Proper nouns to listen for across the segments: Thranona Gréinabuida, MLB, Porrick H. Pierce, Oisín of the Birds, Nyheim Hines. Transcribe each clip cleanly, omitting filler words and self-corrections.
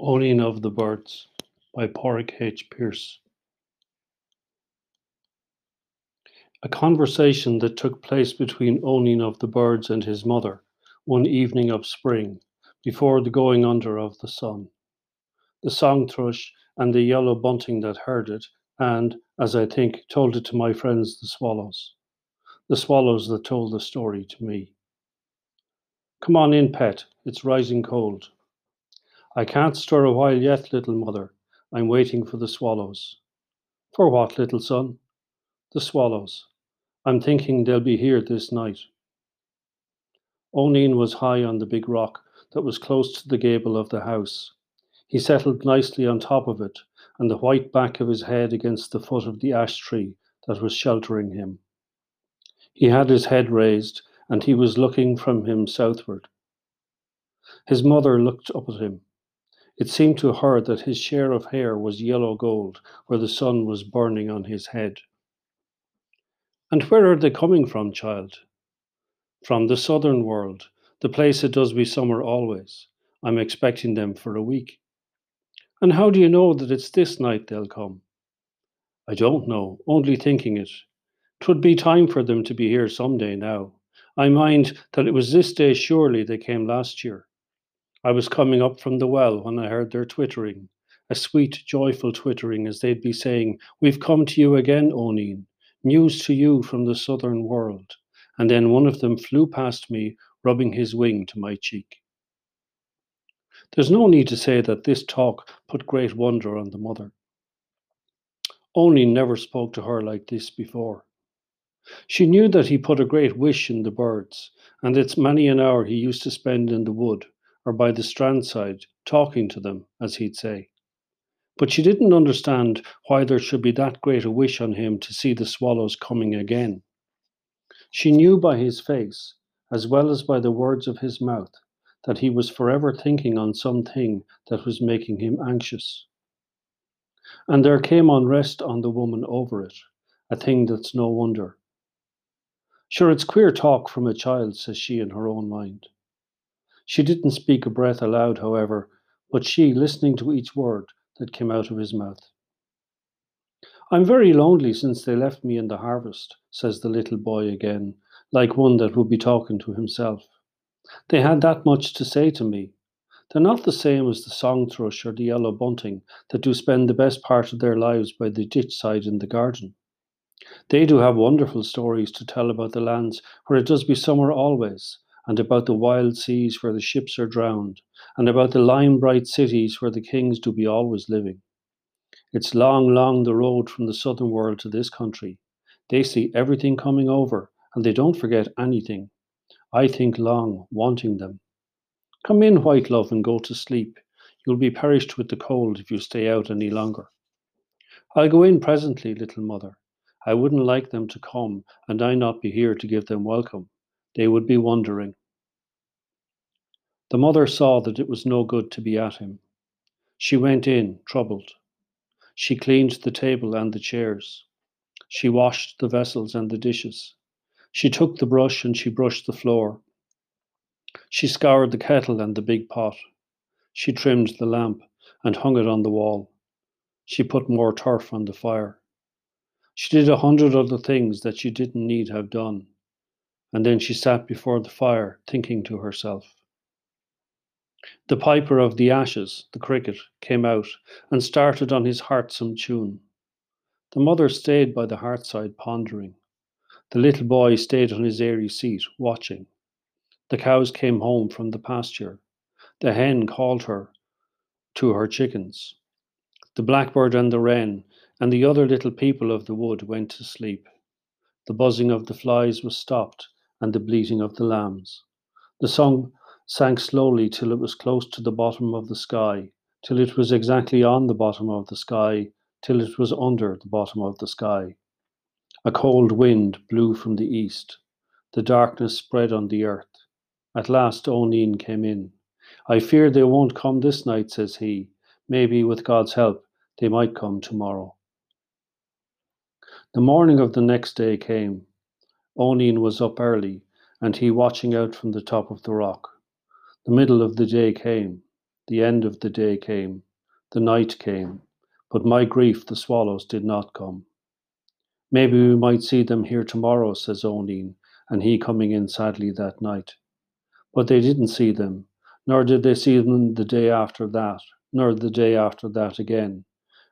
Oisín of the Birds by Porrick H. Pierce. A conversation that took place between Oisín of the Birds and his mother one evening of spring, before the going under of the sun. The song thrush and the yellow bunting that heard it, and, as I think, told it to my friends the swallows that told the story to me. Come on in, pet, it's rising cold. I can't stir a while yet, little mother. I'm waiting for the swallows. For what, little son? The swallows. I'm thinking they'll be here this night. Oisín was high on the big rock that was close to the gable of the house. He settled nicely on top of it, and the white back of his head against the foot of the ash tree that was sheltering him. He had his head raised, and he was looking from him southward. His mother looked up at him. It seemed to her that his share of hair was yellow gold where the sun was burning on his head. And where are they coming from, child? From the southern world, the place it does be summer always. I'm expecting them for a week. And how do you know that it's this night they'll come? I don't know, only thinking it. 'Twould be time for them to be here some day now. I mind that it was this day surely they came last year. I was coming up from the well when I heard their twittering, a sweet, joyful twittering as they'd be saying, "We've come to you again, Oisín, news to you from the southern world." And then one of them flew past me, rubbing his wing to my cheek. There's no need to say that this talk put great wonder on the mother. Oisín never spoke to her like this before. She knew that he put a great wish in the birds, and it's many an hour he used to spend in the wood, or by the strand side, talking to them, as he'd say. But she didn't understand why there should be that great a wish on him to see the swallows coming again. She knew by his face, as well as by the words of his mouth, that he was forever thinking on something that was making him anxious. And there came unrest on the woman over it, a thing that's no wonder. Sure, it's queer talk from a child, says she in her own mind. She didn't speak a breath aloud, however, but she listening to each word that came out of his mouth. I'm very lonely since they left me in the harvest, says the little boy again, like one that would be talking to himself. They had that much to say to me. They're not the same as the song thrush or the yellow bunting that do spend the best part of their lives by the ditch side in the garden. They do have wonderful stories to tell about the lands where it does be summer always, and about the wild seas where the ships are drowned, and about the lime-bright cities where the kings do be always living. It's long, long the road from the southern world to this country. They see everything coming over, and they don't forget anything. I think long, wanting them. Come in, white love, and go to sleep. You'll be perished with the cold if you stay out any longer. I'll go in presently, little mother. I wouldn't like them to come, and I not be here to give them welcome. They would be wondering. The mother saw that it was no good to be at him. She went in, troubled. She cleaned the table and the chairs. She washed the vessels and the dishes. She took the brush and she brushed the floor. She scoured the kettle and the big pot. She trimmed the lamp and hung it on the wall. She put more turf on the fire. She did 100 other things that she didn't need have done. And then she sat before the fire, thinking to herself. The piper of the ashes, the cricket, came out and started on his heartsome tune. The mother stayed by the hearthside, pondering. The little boy stayed on his airy seat, watching. The cows came home from the pasture. The hen called her to her chickens. The blackbird and the wren and the other little people of the wood went to sleep. The buzzing of the flies was stopped, and the bleating of the lambs. The song sank slowly till it was close to the bottom of the sky, till it was exactly on the bottom of the sky, till it was under the bottom of the sky. A cold wind blew from the east. The darkness spread on the earth. At last Oisín came in. I fear they won't come this night, says he. Maybe with God's help they might come tomorrow. The morning of the next day came. Oisín was up early, and he watching out from the top of the rock. The middle of the day came. The end of the day came, the night came, but my grief the swallows did not come. Maybe we might see them here tomorrow, says Oneen, and he coming in sadly that night. But they didn't see them, nor did they see them the day after that, nor the day after that again.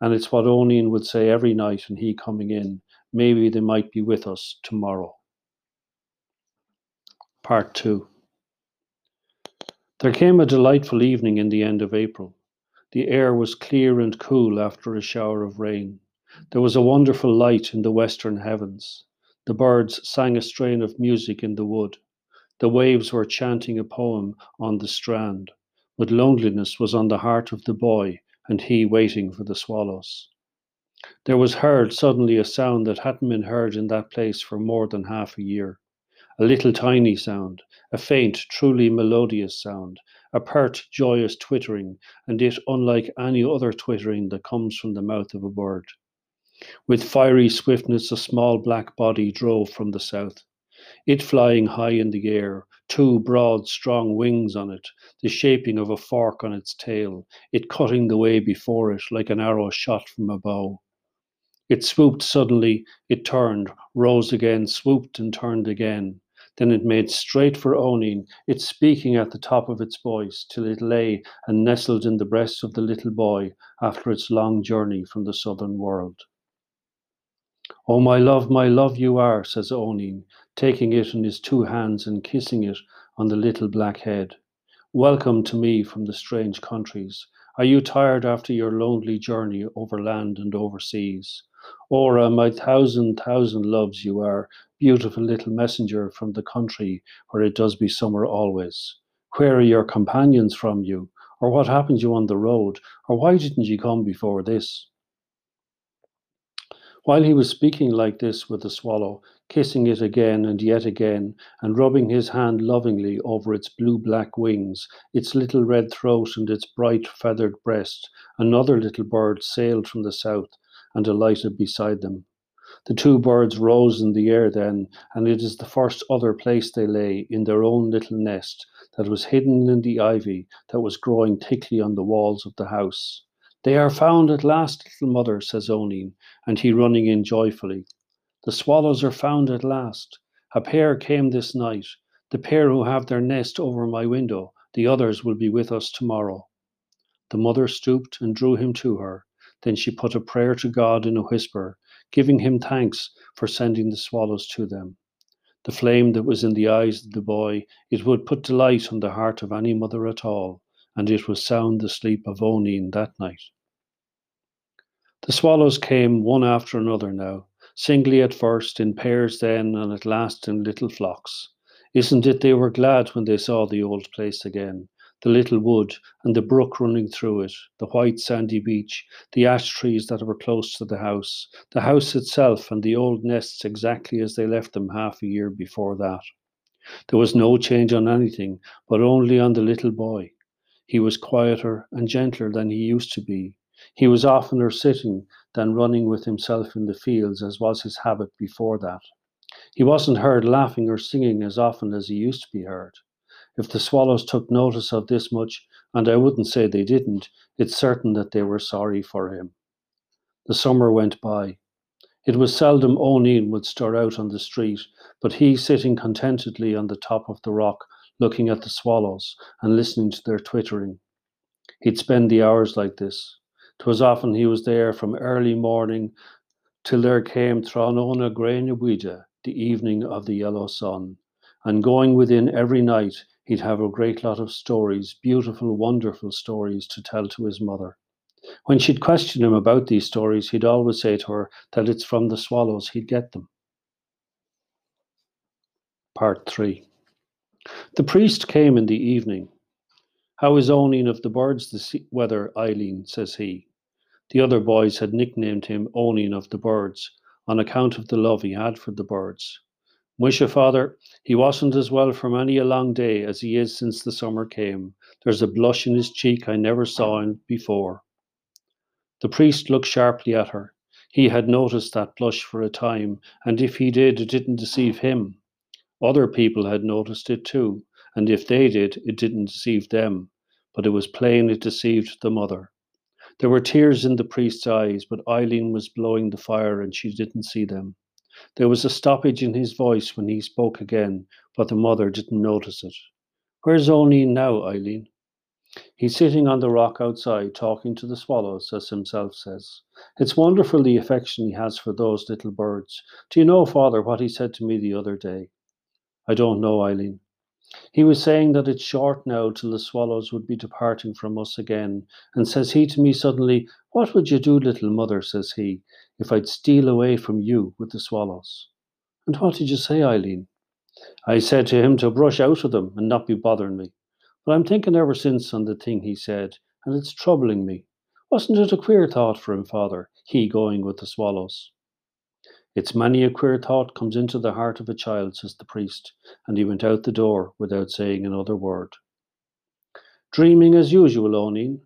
And it's what Oneen would say every night, and he coming in, maybe they might be with us tomorrow. Part 2. There came a delightful evening in the end of April. The air was clear and cool after a shower of rain. There was a wonderful light in the western heavens. The birds sang a strain of music in the wood. The waves were chanting a poem on the strand, but loneliness was on the heart of the boy, and he waiting for the swallows. There was heard suddenly a sound that hadn't been heard in that place for more than half a year. A little tiny sound, a faint, truly melodious sound, a pert, joyous twittering, and it unlike any other twittering that comes from the mouth of a bird. With fiery swiftness a small black body drove from the south, it flying high in the air, two broad, strong wings on it, the shaping of a fork on its tail, it cutting the way before it like an arrow shot from a bow. It swooped suddenly, it turned, rose again, swooped and turned again. Then it made straight for Oneen, it speaking at the top of its voice, till it lay and nestled in the breast of the little boy after its long journey from the southern world. "Oh, my love you are," says Oneen, taking it in his two hands and kissing it on the little black head. "Welcome to me from the strange countries. Are you tired after your lonely journey over land and over seas? Ora, my thousand loves you are, beautiful little messenger from the country where it does be summer always. Where are your companions from you? Or what happened you on the road? Or why didn't you come before this?" While he was speaking like this with the swallow, kissing it again and yet again, and rubbing his hand lovingly over its blue-black wings, its little red throat and its bright feathered breast, another little bird sailed from the south and alighted beside them. The two birds rose in the air then, and it is the first other place they lay in their own little nest that was hidden in the ivy that was growing thickly on the walls of the house. "They are found at last, little mother," says Oneen, and he running in joyfully. "The swallows are found at last. A pair came this night, the pair who have their nest over my window. The others will be with us tomorrow." The mother stooped and drew him to her. Then she put a prayer to God in a whisper, giving him thanks for sending the swallows to them. The flame that was in the eyes of the boy, it would put delight on the heart of any mother at all, and it was sound the sleep of Oneen that night. The swallows came one after another now, singly at first, in pairs then, and at last in little flocks. Isn't it they were glad when they saw the old place again, the little wood and the brook running through it, the white sandy beach, the ash trees that were close to the house itself and the old nests exactly as they left them half a year before that. There was no change on anything, but only on the little boy. He was quieter and gentler than he used to be. He was oftener sitting than running with himself in the fields, as was his habit before that. He wasn't heard laughing or singing as often as he used to be heard. If the swallows took notice of this much, and I wouldn't say they didn't, it's certain that they were sorry for him. The summer went by. It was seldom Oneen would stir out on the street, but he sitting contentedly on the top of the rock, looking at the swallows and listening to their twittering. He'd spend the hours like this. 'Twas often he was there from early morning till there came Thranona Gréinabuida, the evening of the yellow sun, and going within every night he'd have a great lot of stories, beautiful, wonderful stories to tell to his mother. When she'd question him about these stories, he'd always say to her that it's from the swallows he'd get them. Part 3. The priest came in the evening. "How is Oisín of the Birds this weather, Eileen?" says he. The other boys had nicknamed him Oisín of the Birds on account of the love he had for the birds. "Musha, father, he wasn't as well for many a long day as he is since the summer came. There's a blush in his cheek I never saw him before." The priest looked sharply at her. He had noticed that blush for a time, and if he did, it didn't deceive him. Other people had noticed it too, and if they did, it didn't deceive them. but it was plain it deceived the mother. There were tears in the priest's eyes, but Eileen was blowing the fire and she didn't see them. There was a stoppage in his voice when he spoke again, but the mother didn't notice it. "Where's Oneen now, Eileen?" "He's sitting on the rock outside, talking to the swallows, as himself says. It's wonderful the affection he has for those little birds. Do you know, Father, what he said to me the other day?" "I don't know, Eileen." "He was saying that it's short now till the swallows would be departing from us again, and says he to me suddenly, 'What would you do, little mother,' says he, 'if I'd steal away from you with the swallows?'" "And what did you say, Eileen?" "I said to him to brush out of them and not be bothering me. But I'm thinking ever since on the thing he said, and it's troubling me. Wasn't it a queer thought for him, Father, he going with the swallows?" "It's many a queer thought comes into the heart of a child," says the priest, and he went out the door without saying another word. "Dreaming as usual, Oneen?"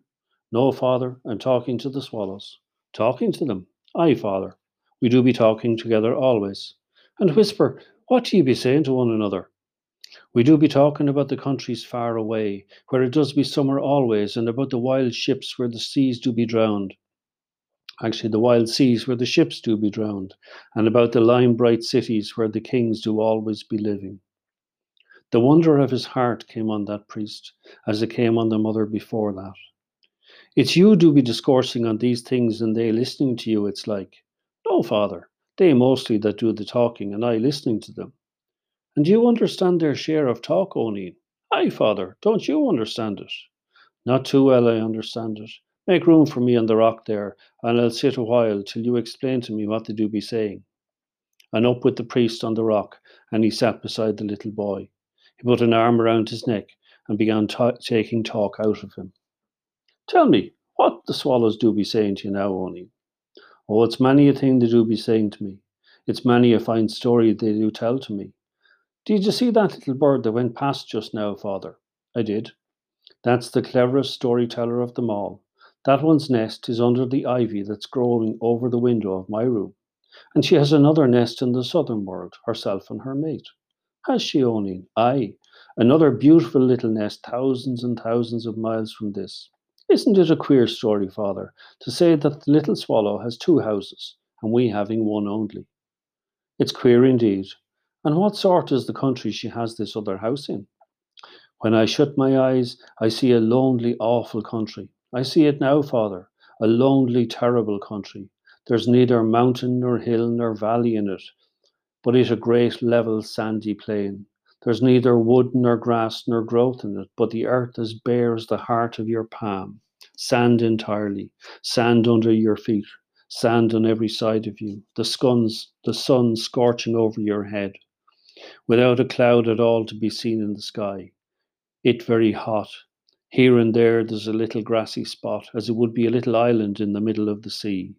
"No, Father, I'm talking to the swallows." "Talking to them?" "Aye, Father. We do be talking together always." "And whisper, what do ye be saying to one another?" "We do be talking about the countries far away, where it does be summer always, and about the wild ships where the seas do be drowned. Actually, the wild seas where the ships do be drowned, and about the lime-bright cities where the kings do always be living." The wonder of his heart came on that priest, as it came on the mother before that. "It's you do be discoursing on these things, and they listening to you, it's like." "No, Father, they mostly that do the talking, and I listening to them." "And you understand their share of talk, Oneen?" "Aye, Father, don't you understand it?" "Not too well I understand it. Make room for me on the rock there, and I'll sit a while till you explain to me what they do be saying." And up with the priest on the rock, and he sat beside the little boy. He put an arm around his neck and began taking talk out of him. "Tell me, what the swallows do be saying to you now, Oneen?" "Oh, it's many a thing they do be saying to me. It's many a fine story they do tell to me. Did you see that little bird that went past just now, Father?" "I did." "That's the cleverest storyteller of them all. That one's nest is under the ivy that's growing over the window of my room, and she has another nest in the southern world, herself and her mate." "Has she, Oneen?" "Aye, another beautiful little nest thousands and thousands of miles from this. Isn't it a queer story, Father, to say that the little swallow has two houses, and we having one only?" "It's queer indeed. And what sort is the country she has this other house in?" "When I shut my eyes, I see a lonely, awful country. I see it now, Father, a lonely, terrible country. There's neither mountain nor hill nor valley in it, but it's a great, level, sandy plain. There's neither wood nor grass nor growth in it, but the earth is bare as the heart of your palm, sand entirely, sand under your feet, sand on every side of you, the sun scorching over your head, without a cloud at all to be seen in the sky. It very hot. Here and there's a little grassy spot, as it would be a little island in the middle of the sea.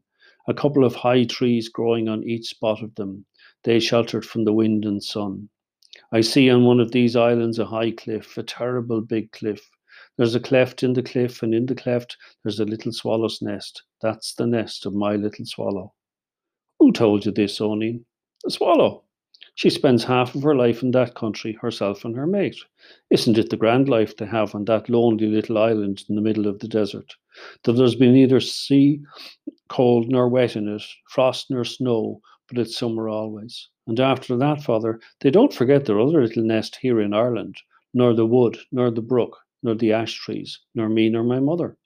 A couple of high trees growing on each spot of them, they sheltered from the wind and sun. I see on one of these islands a high cliff, a terrible big cliff. There's a cleft in the cliff, and in the cleft there's a little swallow's nest. That's the nest of my little swallow." "Who told you this, Oneen?" "The swallow. She spends half of her life in that country, herself and her mate. Isn't it the grand life they have on that lonely little island in the middle of the desert? That there's been neither sea, cold nor wet in it, frost nor snow, but it's summer always. And after that, Father, they don't forget their other little nest here in Ireland, nor the wood, nor the brook, nor the ash trees, nor me, nor my mother.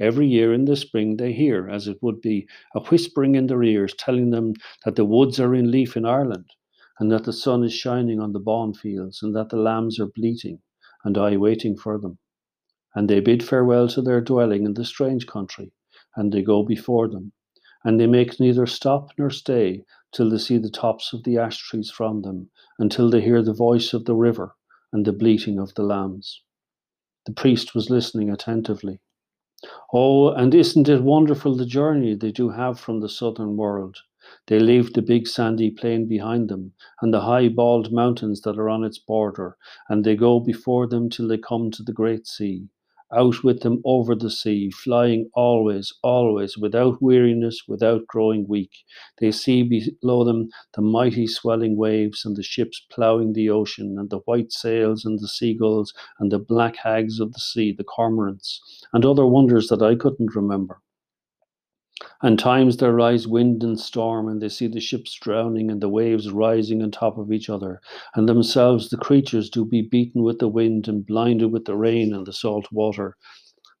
Every year in the spring they hear, as it would be, a whispering in their ears telling them that the woods are in leaf in Ireland, and that the sun is shining on the bawn fields, and that the lambs are bleating, and I waiting for them. And they bid farewell to their dwelling in the strange country, and they go before them, and they make neither stop nor stay till they see the tops of the ash trees from them, until they hear the voice of the river and the bleating of the lambs." The priest was listening attentively. "Oh, and isn't it wonderful the journey they do have from the southern world? They leave the big sandy plain behind them, and the high bald mountains that are on its border, and they go before them till they come to the great sea, out with them over the sea, flying always, always, without weariness, without growing weak. They see below them the mighty swelling waves and the ships ploughing the ocean, and the white sails and the seagulls and the black hags of the sea, the cormorants, and other wonders that I couldn't remember. And times there rise wind and storm, and they see the ships drowning and the waves rising on top of each other, and themselves the creatures do be beaten with the wind and blinded with the rain and the salt water,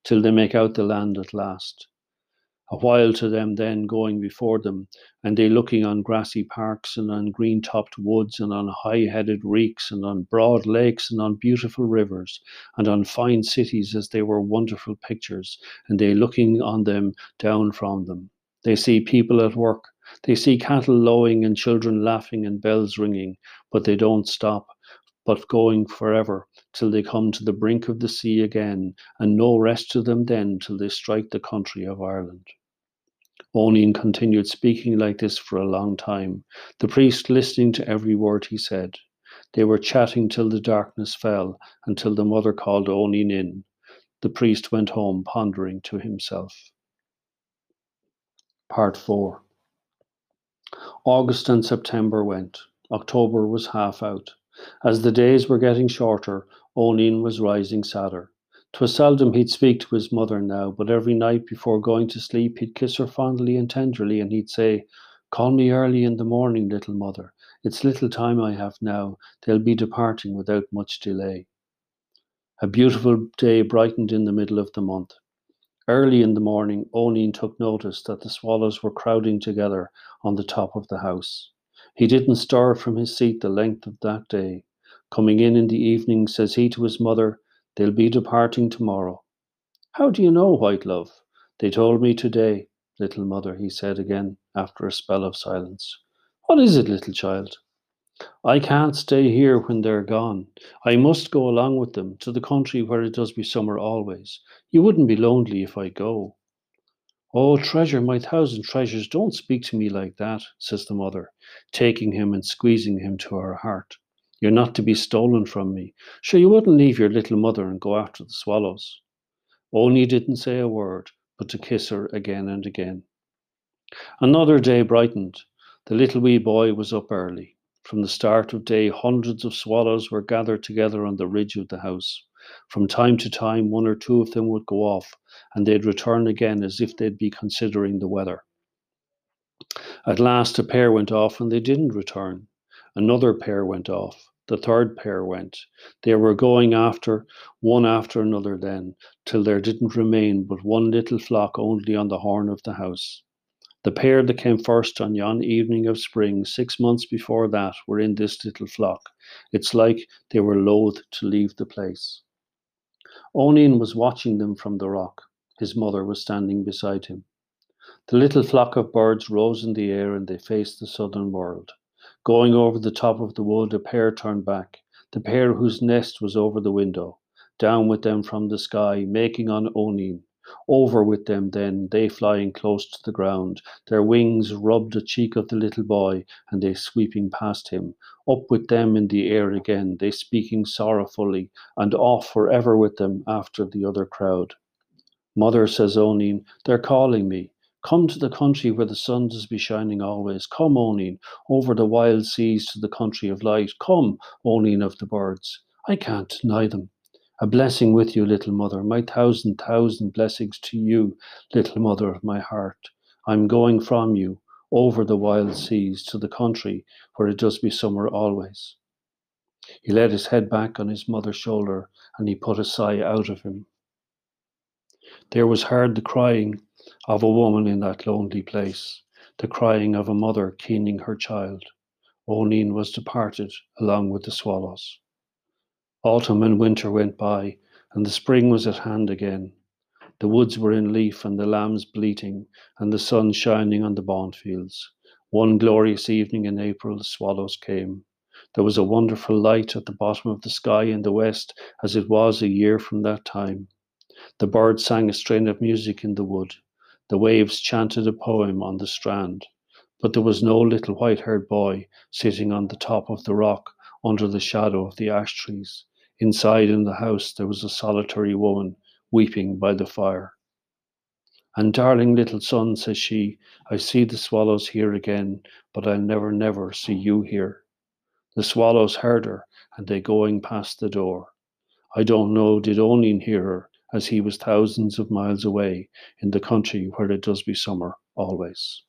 till they make out the land at last. A while to them then going before them, and they looking on grassy parks and on green-topped woods and on high-headed reeks and on broad lakes and on beautiful rivers and on fine cities as they were wonderful pictures, and they looking on them down from them. They see people at work, they see cattle lowing and children laughing and bells ringing, but they don't stop, but going forever, till they come to the brink of the sea again, and no rest to them then till they strike the country of Ireland. Oisín continued speaking like this for a long time, the priest listening to every word he said. They were chatting till the darkness fell, until the mother called Oisín in. The priest went home pondering to himself. Part 4. August and September went. October was half out. As the days were getting shorter, Oisín was rising sadder. 'Twas seldom he'd speak to his mother now, but every night before going to sleep he'd kiss her fondly and tenderly, and he'd say, "Call me early in the morning, little mother. It's little time I have now. They'll be departing without much delay." A beautiful day brightened in the middle of the month. Early in the morning, Oisín took notice that the swallows were crowding together on the top of the house. He didn't stir from his seat the length of that day. Coming in the evening, says he to his mother, "They'll be departing tomorrow." "How do you know, white love?" "They told me today, little mother," he said again, after a spell of silence. "What is it, little child?" "I can't stay here when they're gone. I must go along with them, to the country where it does be summer always. You wouldn't be lonely if I go." "Oh, treasure, my thousand treasures, don't speak to me like that," says the mother, taking him and squeezing him to her heart. "You're not to be stolen from me. Sure, you wouldn't leave your little mother and go after the swallows." Oisín didn't say a word, but to kiss her again and again. Another day brightened. The little wee boy was up early. From the start of day, hundreds of swallows were gathered together on the ridge of the house. From time to time, one or two of them would go off, and they'd return again as if they'd be considering the weather. At last a pair went off, and they didn't return. Another pair went off. The third pair went. They were going after one after another then, till there didn't remain but one little flock only on the horn of the house. The pair that came first on yon evening of spring, 6 months before that, were in this little flock. It's like they were loath to leave the place. Oisín was watching them from the rock. His mother was standing beside him. The little flock of birds rose in the air, and they faced the southern world. Going over the top of the wood, a pair turned back, the pair whose nest was over the window. Down with them from the sky, making on Oisín. Over with them then, they flying close to the ground. Their wings rubbed the cheek of the little boy, and they sweeping past him. Up with them in the air again, they speaking sorrowfully, and off forever with them after the other crowd. "Mother," says Oisín, "they're calling me. Come to the country where the sun does be shining always. Come, Oisín, over the wild seas to the country of light. Come, Oisín of the birds. I can't deny them. A blessing with you, little mother. My thousand, thousand blessings to you, little mother of my heart. I'm going from you, over the wild seas, to the country where it does be summer always." He let his head back on his mother's shoulder, and he put a sigh out of him. There was heard the crying of a woman in that lonely place, the crying of a mother keening her child. Oisín was departed along with the swallows. Autumn and winter went by, and the spring was at hand again. The woods were in leaf, and the lambs bleating, and the sun shining on the bondfields. One glorious evening in April, the swallows came. There was a wonderful light at the bottom of the sky in the west, as it was a year from that time. The birds sang a strain of music in the wood. The waves chanted a poem on the strand. But there was no little white-haired boy sitting on the top of the rock under the shadow of the ash trees. Inside in the house there was a solitary woman weeping by the fire. And darling little son, says she, I see the swallows here again, but I'll never, never see you here. The swallows heard her, and they going past the door. I don't know, did Oisin hear her, as he was thousands of miles away in the country where it does be summer always.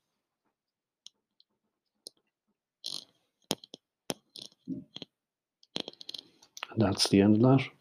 And that's the end of that.